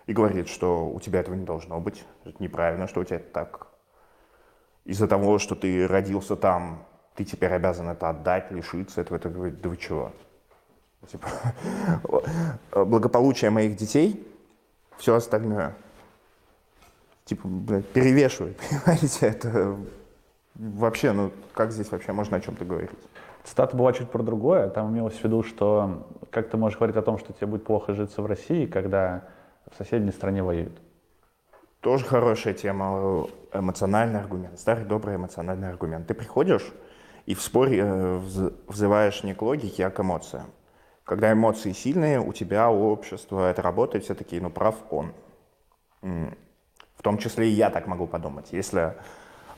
и говорит, что у тебя этого не должно быть, это неправильно, что у тебя это так. Из-за того, что ты родился там, ты теперь обязан это отдать, лишиться этого, это говорит, да вы чего? Типа, благополучие моих детей, все остальное, типа, блядь, перевешивает, понимаете, это вообще, ну, как здесь вообще можно о чем-то говорить? Цитата была чуть про другое, там имелось в виду, что как ты можешь говорить о том, что тебе будет плохо житься в России, когда в соседней стране воюют? Тоже хорошая тема, эмоциональный аргумент, старый добрый эмоциональный аргумент. Ты приходишь и в споре взываешь не к логике, а к эмоциям. Когда эмоции сильные, у тебя, у общества это работает, все такие, ну, прав он. В том числе и я так могу подумать. Если,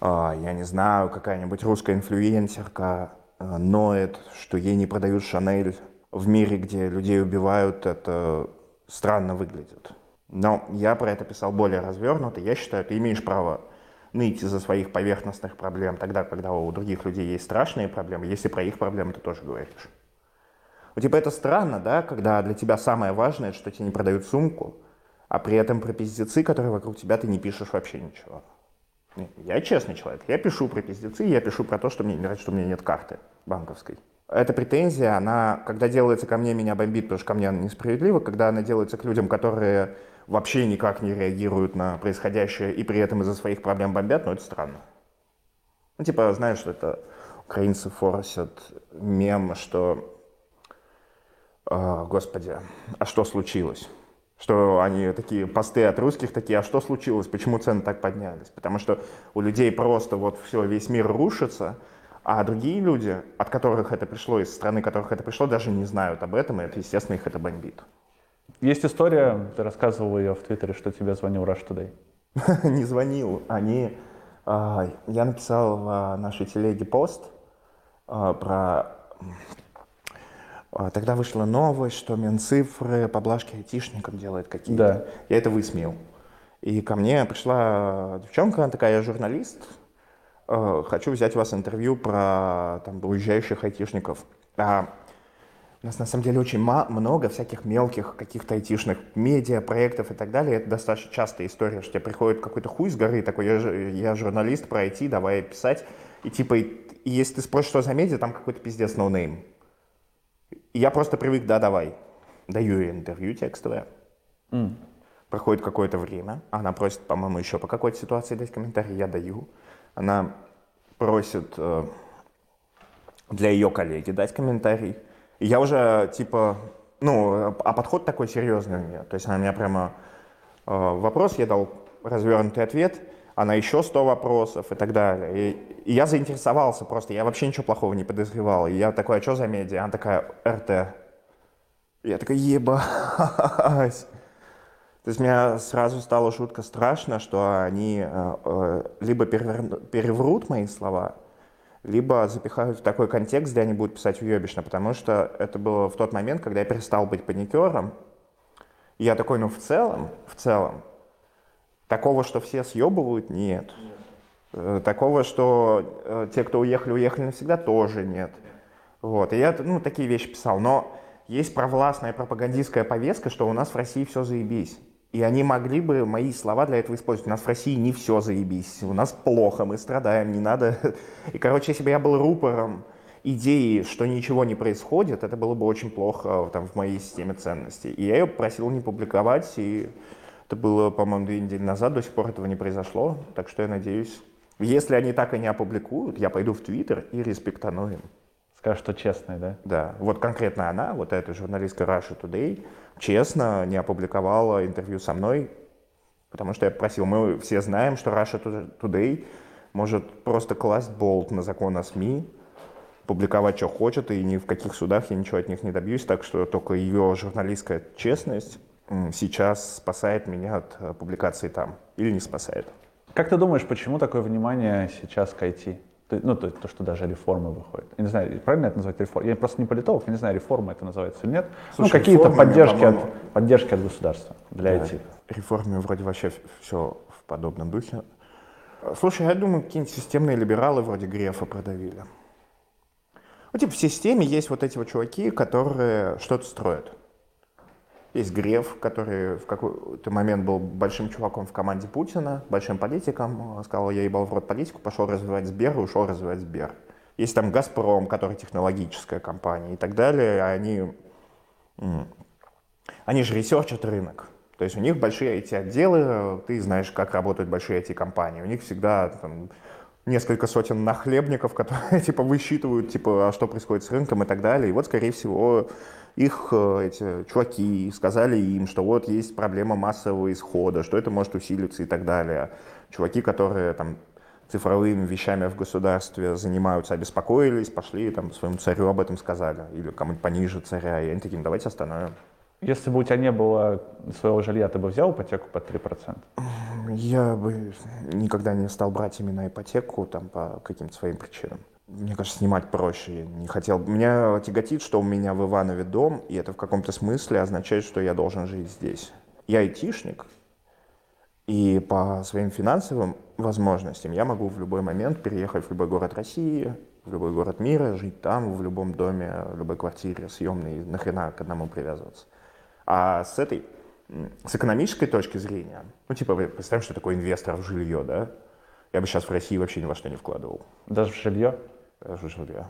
я не знаю, какая-нибудь русская инфлюенсерка ноет, что ей не продают Шанель в мире, где людей убивают, это странно выглядит. Но я про это писал более развернуто. Я считаю, ты имеешь право ныть из-за своих поверхностных проблем тогда, когда у других людей есть страшные проблемы, если про их проблемы ты тоже говоришь. Ну, типа, это странно, да, когда для тебя самое важное, что тебе не продают сумку, а при этом про пиздецы, которые вокруг тебя, ты не пишешь вообще ничего. Я честный человек, я пишу про пиздецы, я пишу про то, что мне не нравится, что у меня нет карты банковской. Эта претензия, она, когда делается ко мне, меня бомбит, потому что ко мне она несправедлива, когда она делается к людям, которые вообще никак не реагируют на происходящее и при этом из-за своих проблем бомбят, ну это странно. Ну типа, знаешь, что это украинцы форсят мем, что, э, господи, а что случилось? Что они такие посты от русских такие, а что случилось, почему цены так поднялись? Потому что у людей просто вот все, весь мир рушится, а другие люди, от которых это пришло, из страны, которых это пришло, даже не знают об этом, и это, естественно, их это бомбит. Есть история, ты рассказывал ее в Твиттере, что тебе звонил Russia Today. Не звонил, они... Я написал в нашей телеге пост про... Тогда вышла новость, что Минцифры поблажки айтишникам делает какие-то. Да. Я это высмеял. И ко мне пришла девчонка, она такая, я журналист, хочу взять у вас интервью про там, уезжающих айтишников. А у нас на самом деле очень много всяких мелких каких-то айтишных медиа, проектов и так далее. Это достаточно частая история, что тебе приходит какой-то хуй с горы, такой, я, я журналист про ай ти, давай писать. И типа, и, и если ты спросишь, что за медиа, там какой-то пиздец ноунейм. И я просто привык, да, давай. Даю ей интервью текстовое. Mm. Проходит какое-то время. Она просит, по-моему, еще по какой-то ситуации дать комментарий. Я даю. Она просит э, для ее коллеги дать комментарий. И я уже, типа, ну, а подход такой серьезный у нее. То есть она меня прямо... Э, вопрос, я дал развернутый ответ. Она еще сто вопросов и так далее. И, и я заинтересовался просто, я вообще ничего плохого не подозревал. И я такой, а что за медиа? Она такая, эр тэ. Я такой, ебать. То есть мне сразу стало жутко страшно, что они э, либо перевер... переврут мои слова, либо запихают в такой контекст, где они будут писать уебищно. Потому что это было в тот момент, когда я перестал быть паникером. И я такой, ну в целом, в целом, такого, что все съебывают, нет. нет. Такого, что э, те, кто уехали, уехали навсегда, тоже нет. Вот. И я ну, такие вещи писал. Но есть провластная пропагандистская повестка, что у нас в России все заебись. И они могли бы мои слова для этого использовать. У нас в России не все заебись, у нас плохо, мы страдаем, не надо. И, короче, если бы я был рупором идеи, что ничего не происходит, это было бы очень плохо там, в моей системе ценностей. И я ее просил не публиковать, и... Это было, по-моему, две недели назад, до сих пор этого не произошло, так что я надеюсь, если они так и не опубликуют, я пойду в Твиттер и респектану им. Скажешь, что честный, да? Да. Вот конкретно она, вот эта журналистка Russia Today, честно не опубликовала интервью со мной, потому что я просил, мы все знаем, что Russia Today может просто класть болт на закон о СМИ, публиковать, что хочет, и ни в каких судах я ничего от них не добьюсь, так что только ее журналистская честность сейчас спасает меня от публикации там или не спасает. Как ты думаешь, почему такое внимание сейчас к ай ти? Ну, то, то что даже реформы выходят. Я не знаю, правильно это называть реформой? Я просто не политолог, я не знаю, реформа это называется или нет. Слушай, ну, какие-то поддержки от, поддержки от государства для да, ай ти. Реформы вроде вообще все в подобном духе. Слушай, я думаю, какие-нибудь системные либералы вроде Грефа продавили. Ну, типа в системе есть вот эти вот чуваки, которые что-то строят. Есть Греф, который в какой-то момент был большим чуваком в команде Путина, большим политиком, сказал, я ебал в рот политику, пошел развивать Сбер и ушел развивать Сбер. Есть там Газпром, который технологическая компания и так далее, они, они же ресерчат рынок. То есть у них большие ай ти-отделы, ты знаешь, как работают большие ай ти-компании, у них всегда там, несколько сотен нахлебников, которые типа высчитывают, типа, а что происходит с рынком и так далее. И вот, скорее всего, их эти чуваки сказали им, что вот есть проблема массового исхода, что это может усилиться и так далее. Чуваки, которые там цифровыми вещами в государстве занимаются, обеспокоились, пошли там своему царю об этом сказали, или кому-нибудь пониже царя, и они такие, давайте остановим. Если бы у тебя не было своего жилья, ты бы взял ипотеку под три процента? Я бы никогда не стал брать именно ипотеку там, по каким-то своим причинам. Мне кажется, снимать проще, я не хотел. Меня тяготит, что у меня в Иванове дом, и это в каком-то смысле означает, что я должен жить здесь. Я айтишник, и по своим финансовым возможностям я могу в любой момент переехать в любой город России, в любой город мира, жить там, в любом доме, в любой квартире съемной, нахрена к одному привязываться. А с этой, с экономической точки зрения, ну типа, представим, что такое инвестор в жилье, да? Я бы сейчас в России вообще ни во что не вкладывал. Даже в жилье? Даже в жилье.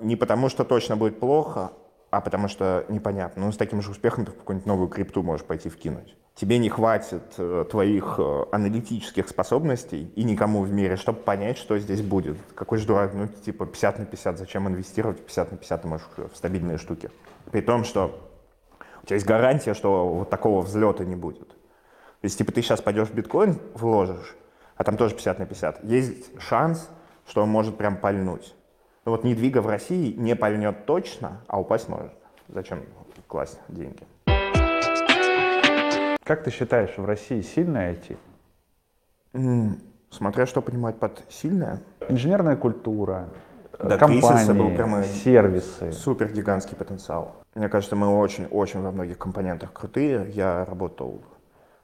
Не потому, что точно будет плохо, а потому что непонятно. Ну, с таким же успехом ты в какую-нибудь новую крипту можешь пойти вкинуть. Тебе не хватит твоих аналитических способностей и никому в мире, чтобы понять, что здесь будет. Какой же дурак, ну, типа пятьдесят на пятьдесят, зачем инвестировать? пятьдесят на пятьдесят ты можешь в стабильные штуки. При том, что у тебя есть гарантия, что вот такого взлета не будет. То есть, типа, ты сейчас пойдешь в биткоин, вложишь, а там тоже пятьдесят на пятьдесят. Есть шанс, что он может прям пальнуть. Ну вот недвига в России не пальнет точно, а упасть может. Зачем класть деньги? Как ты считаешь, в России сильное ай ти? Mm, смотря что понимать под сильное. Инженерная культура, да, компании, был прямо сервисы. Супер гигантский потенциал. Мне кажется, мы очень-очень во многих компонентах крутые. Я работал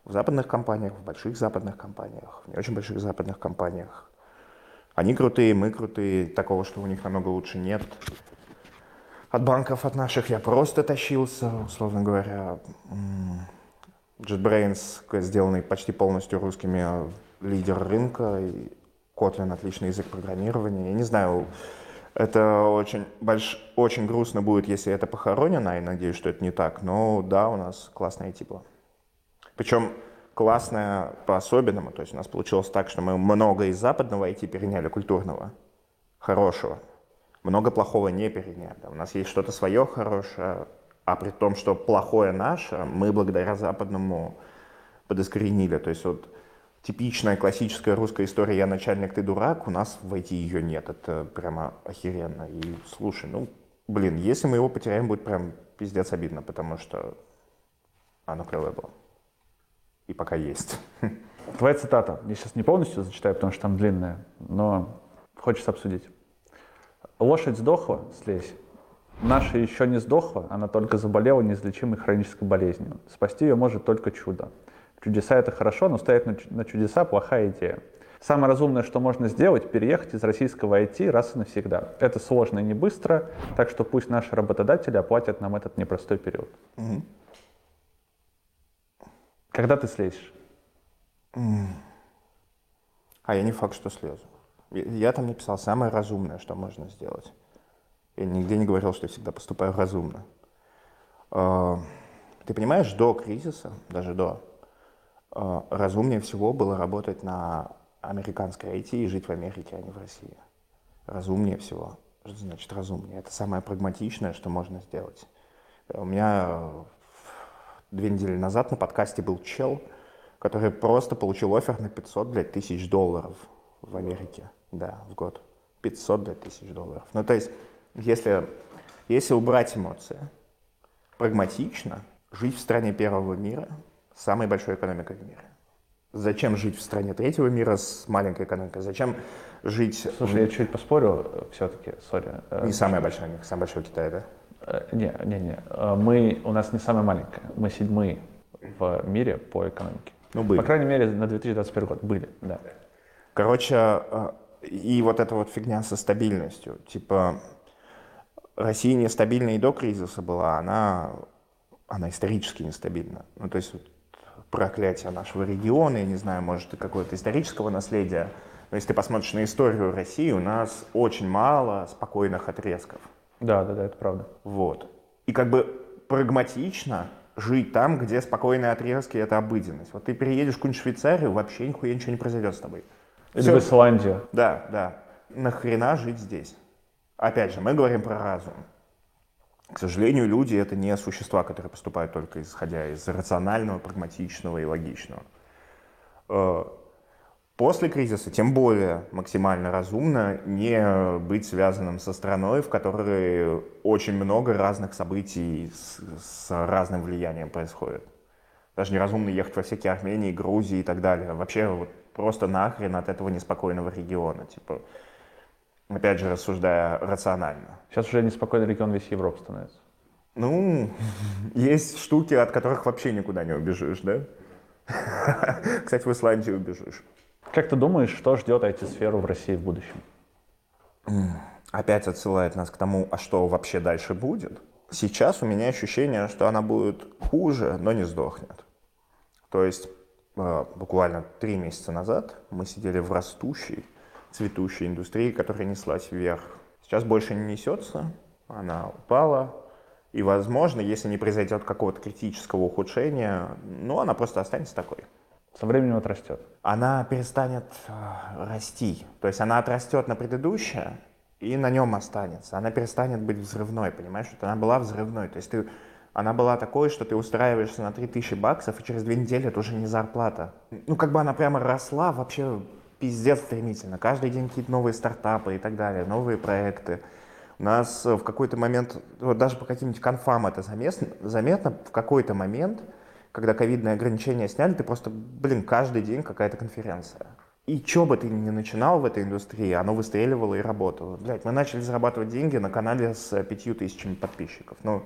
в западных компаниях, в больших западных компаниях, в не очень больших западных компаниях. Они крутые, мы крутые, такого, что у них намного лучше, нет. От банков, от наших я просто тащился, условно говоря. JetBrains, сделанный почти полностью русскими, лидер рынка. И Kotlin — отличный язык программирования. Я не знаю, это очень, больш... очень грустно будет, если это похоронено, и надеюсь, что это не так. Но да, у нас классная ай ти была. Причем классное по-особенному, то есть у нас получилось так, что мы много из западного ай ти переняли культурного, хорошего, много плохого не переняли. У нас есть что-то свое хорошее, а при том, что плохое наше, мы благодаря западному подоскоренили. То есть вот типичная классическая русская история «я начальник, ты дурак», у нас в ай ти ее нет, это прямо охеренно. И слушай, ну блин, если мы его потеряем, будет прям пиздец обидно, потому что оно клевое было. И пока есть. Твоя цитата. Я сейчас не полностью зачитаю, потому что там длинная, но хочется обсудить. Лошадь сдохла, слезь. Наша еще не сдохла, она только заболела неизлечимой хронической болезнью. Спасти ее может только чудо. Чудеса — это хорошо, но стоять на чудеса — плохая идея. Самое разумное, что можно сделать, переехать из российского ай ти раз и навсегда. Это сложно и не быстро, так что пусть наши работодатели оплатят нам этот непростой период. Угу. Когда ты слезешь? А я не факт, что слезу. Я, я там написал самое разумное, что можно сделать. Я нигде не говорил, что я всегда поступаю разумно. Э, ты понимаешь, до кризиса, даже до, э, разумнее всего было работать на американской ай ти и жить в Америке, а не в России. Разумнее всего. Что значит разумнее? Это самое прагматичное, что можно сделать. У меня... Две недели назад на подкасте был чел, который просто получил оффер на пятьсот тысяч долларов в Америке, да, в год. пятьсот тысяч долларов. Ну, то есть, если, если убрать эмоции, прагматично жить в стране первого мира с самой большой экономикой в мире. Зачем жить в стране третьего мира с маленькой экономикой? Зачем жить... Слушай, в... я чуть поспорю все-таки, сори. Не самая большая, не самая большая Китай, да? Не, не, не. Мы, у нас не самая маленькая. Мы седьмые в мире по экономике. Ну, были. По крайней мере, на две тысячи двадцать первый год были, да. Короче, и вот эта вот фигня со стабильностью. Типа, Россия нестабильна и до кризиса была, она, она исторически нестабильна. Ну, то есть, вот, проклятие нашего региона, я не знаю, может, и какое-то исторического наследия. Но если ты посмотришь на историю России, у нас очень мало спокойных отрезков. Да, да, да, это правда. Вот. И как бы прагматично жить там, где спокойные отрезки — это обыденность. Вот ты переедешь в какую-нибудь Швейцарию, вообще нихуя ничего не произойдет с тобой. Или в Исландию. Да, да. Нахрена жить здесь? Опять же, мы говорим про разум. К сожалению, люди — это не существа, которые поступают только исходя из рационального, прагматичного и логичного. После кризиса тем более максимально разумно не быть связанным со страной, в которой очень много разных событий с, с разным влиянием происходит. Даже неразумно ехать во всякие Армении, Грузии и так далее. Вообще вот просто нахрен от этого неспокойного региона. Типа, опять же, рассуждая рационально. Сейчас уже неспокойный регион весь Европы становится. Ну, есть штуки, от которых вообще никуда не убежишь, да? Кстати, в Исландию убежишь. Как ты думаешь, что ждет ай ти-сферу в России в будущем? Опять отсылает нас к тому, а что вообще дальше будет. Сейчас у меня ощущение, что она будет хуже, но не сдохнет. То есть буквально три месяца назад мы сидели в растущей, цветущей индустрии, которая неслась вверх. Сейчас больше не несется, она упала. И, возможно, если не произойдет какого-то критического ухудшения, ну, она просто останется такой. Со временем отрастет. Она перестанет расти. То есть она отрастет на предыдущее и на нем останется. Она перестанет быть взрывной, понимаешь? Вот она была взрывной. То есть ты... она была такой, что ты устраиваешься на три тысячи баксов, и через две недели это уже не зарплата. Ну, как бы она прямо росла вообще пиздец стремительно. Каждый день какие-то новые стартапы и так далее, новые проекты. У нас в какой-то момент, вот даже по каким-нибудь конфам это заметно, заметно, в какой-то момент, когда ковидные ограничения сняли, ты просто, блин, каждый день какая-то конференция. И что бы ты ни начинал в этой индустрии, оно выстреливало и работало. Блядь, мы начали зарабатывать деньги на канале с пятью тысячами подписчиков. Ну,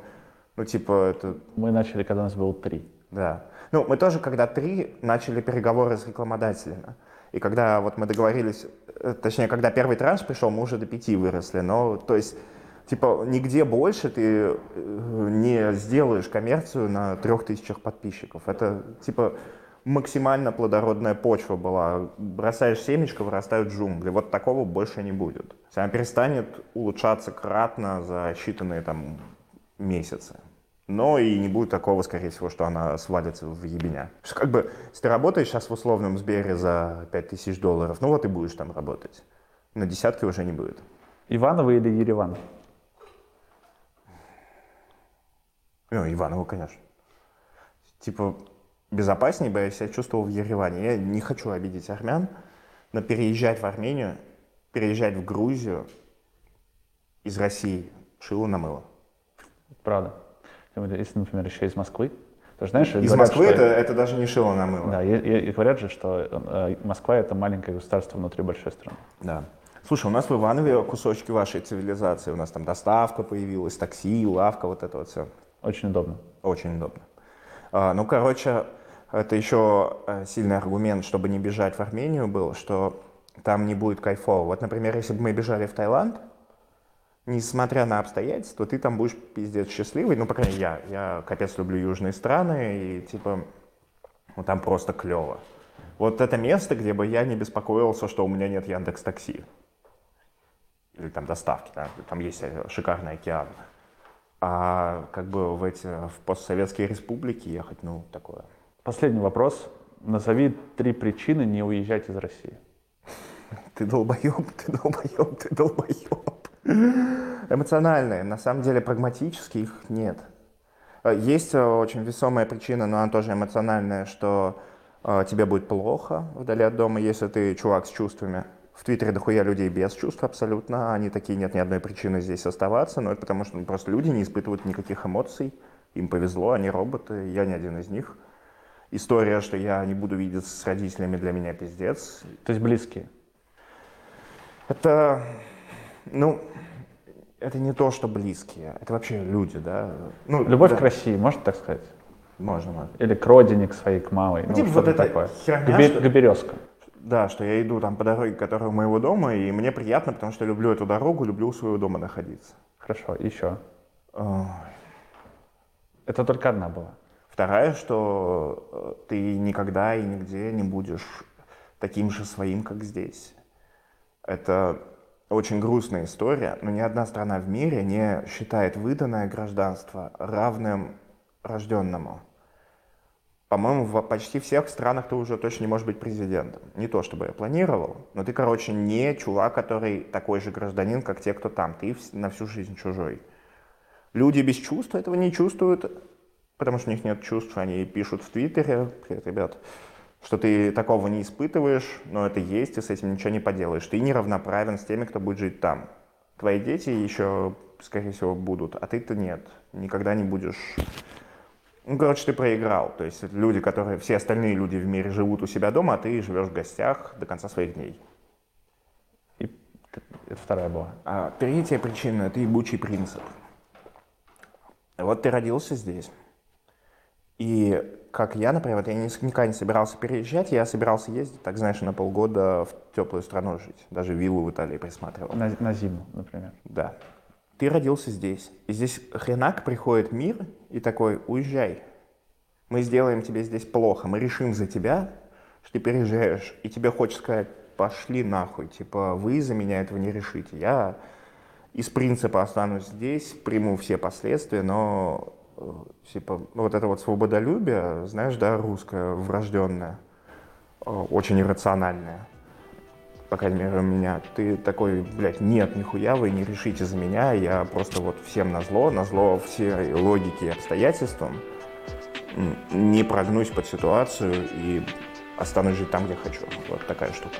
ну типа это... Мы начали, когда у нас было три. Да. Ну, мы тоже, когда три, начали переговоры с рекламодателями. И когда вот мы договорились, точнее, когда первый транш пришел, мы уже до пяти выросли. Но, то есть, типа, нигде больше ты не сделаешь коммерцию на трех тысячах подписчиков. Это, типа, максимально плодородная почва была. Бросаешь семечко, вырастают джунгли. Вот такого больше не будет. Она перестанет улучшаться кратно за считанные, там, месяцы. Но и не будет такого, скорее всего, что она свалится в ебеня. Как бы, если ты работаешь сейчас в условном Сбере за пять тысяч долларов, ну вот и будешь там работать. На десятки уже не будет. Иваново или Ереван? Ну, Иваново, конечно. Типа, безопаснее бы я себя чувствовал в Ереване. Я не хочу обидеть армян, но переезжать в Армению, переезжать в Грузию из России шило на мыло. Правда. Если, например, еще из Москвы, то, знаешь, из говорят, Москвы что... это, это даже не шило на мыло. Да, и, и говорят же, что Москва — это маленькое государство внутри большой страны. Да. Слушай, у нас в Иванове кусочки вашей цивилизации. У нас там доставка появилась, такси, лавка, вот это вот все. Очень удобно. Очень удобно. А, ну, короче, это еще сильный аргумент, чтобы не бежать в Армению был, что там не будет кайфово. Вот, например, если бы мы бежали в Таиланд, несмотря на обстоятельства, ты там будешь пиздец счастливый. Ну, по крайней мере, я. Я капец люблю южные страны, и типа, ну там просто клево. Вот это место, где бы я не беспокоился, что у меня нет Яндекс.Такси. Или там доставки, да? Там есть шикарный океан. А как бы в эти, в постсоветские республики ехать, ну, такое. Последний вопрос. Назови три причины не уезжать из России. Ты долбоеб, ты долбоеб, ты долбоеб. Эмоциональные, на самом деле прагматически их нет. Есть очень весомая причина, но она тоже эмоциональная, что э, тебе будет плохо вдали от дома, если ты чувак с чувствами. В Твиттере дохуя людей без чувств абсолютно, они такие, нет ни одной причины здесь оставаться, но это потому что ну, просто люди не испытывают никаких эмоций, им повезло, они роботы, я не один из них. История, что я не буду видеться с родителями, для меня пиздец. То есть близкие? Это... Ну, это не то, что близкие, это вообще люди, да. Ну, любовь да. К России, можно так сказать? Можно, можно. Или к родине, к своей, к малой, ну, ну типа что-то вот такое. Херня, к, бе- что... к березкам. Да, что я иду там по дороге, которая у моего дома, и мне приятно, потому что люблю эту дорогу, люблю у своего дома находиться. Хорошо, еще. Ой. Это только одна была. Вторая, что ты никогда и нигде не будешь таким же своим, как здесь. Это... Очень грустная история, но ни одна страна в мире не считает выданное гражданство равным рожденному. По-моему, в почти всех странах ты уже точно не можешь быть президентом. Не то, чтобы я планировал, но ты, короче, не чувак, который такой же гражданин, как те, кто там. Ты на всю жизнь чужой. Люди без чувства этого не чувствуют, потому что у них нет чувств. Они пишут в Твиттере, привет, ребят. Что ты такого не испытываешь, но это есть, и с этим ничего не поделаешь. Ты неравноправен с теми, кто будет жить там. Твои дети еще, скорее всего, будут, а ты-то нет. Никогда не будешь... Ну, короче, ты проиграл. То есть люди, которые... Все остальные люди в мире живут у себя дома, а ты живешь в гостях до конца своих дней. И это вторая была. А третья причина — это ебучий принцип. Вот ты родился здесь, и... Как я, например, я никогда не собирался переезжать, я собирался ездить, так знаешь, на полгода в теплую страну жить. Даже виллу в Италии присматривал. На, на зиму, например. Да. Ты родился здесь. И здесь хренак приходит мир и такой, уезжай. мы сделаем тебе здесь плохо, мы решим за тебя, что ты переезжаешь, и тебе хочется сказать, пошли нахуй, типа, вы за меня этого не решите, я из принципа останусь здесь, приму все последствия, но, типа, вот это вот свободолюбие, знаешь, да, русское, врожденное, очень иррациональное, по крайней мере, у меня, ты такой, блядь, нет, нихуя, вы не решите за меня, я просто вот всем назло, назло всей логике и обстоятельствам, не прогнусь под ситуацию и останусь жить там, где хочу. Вот такая штука.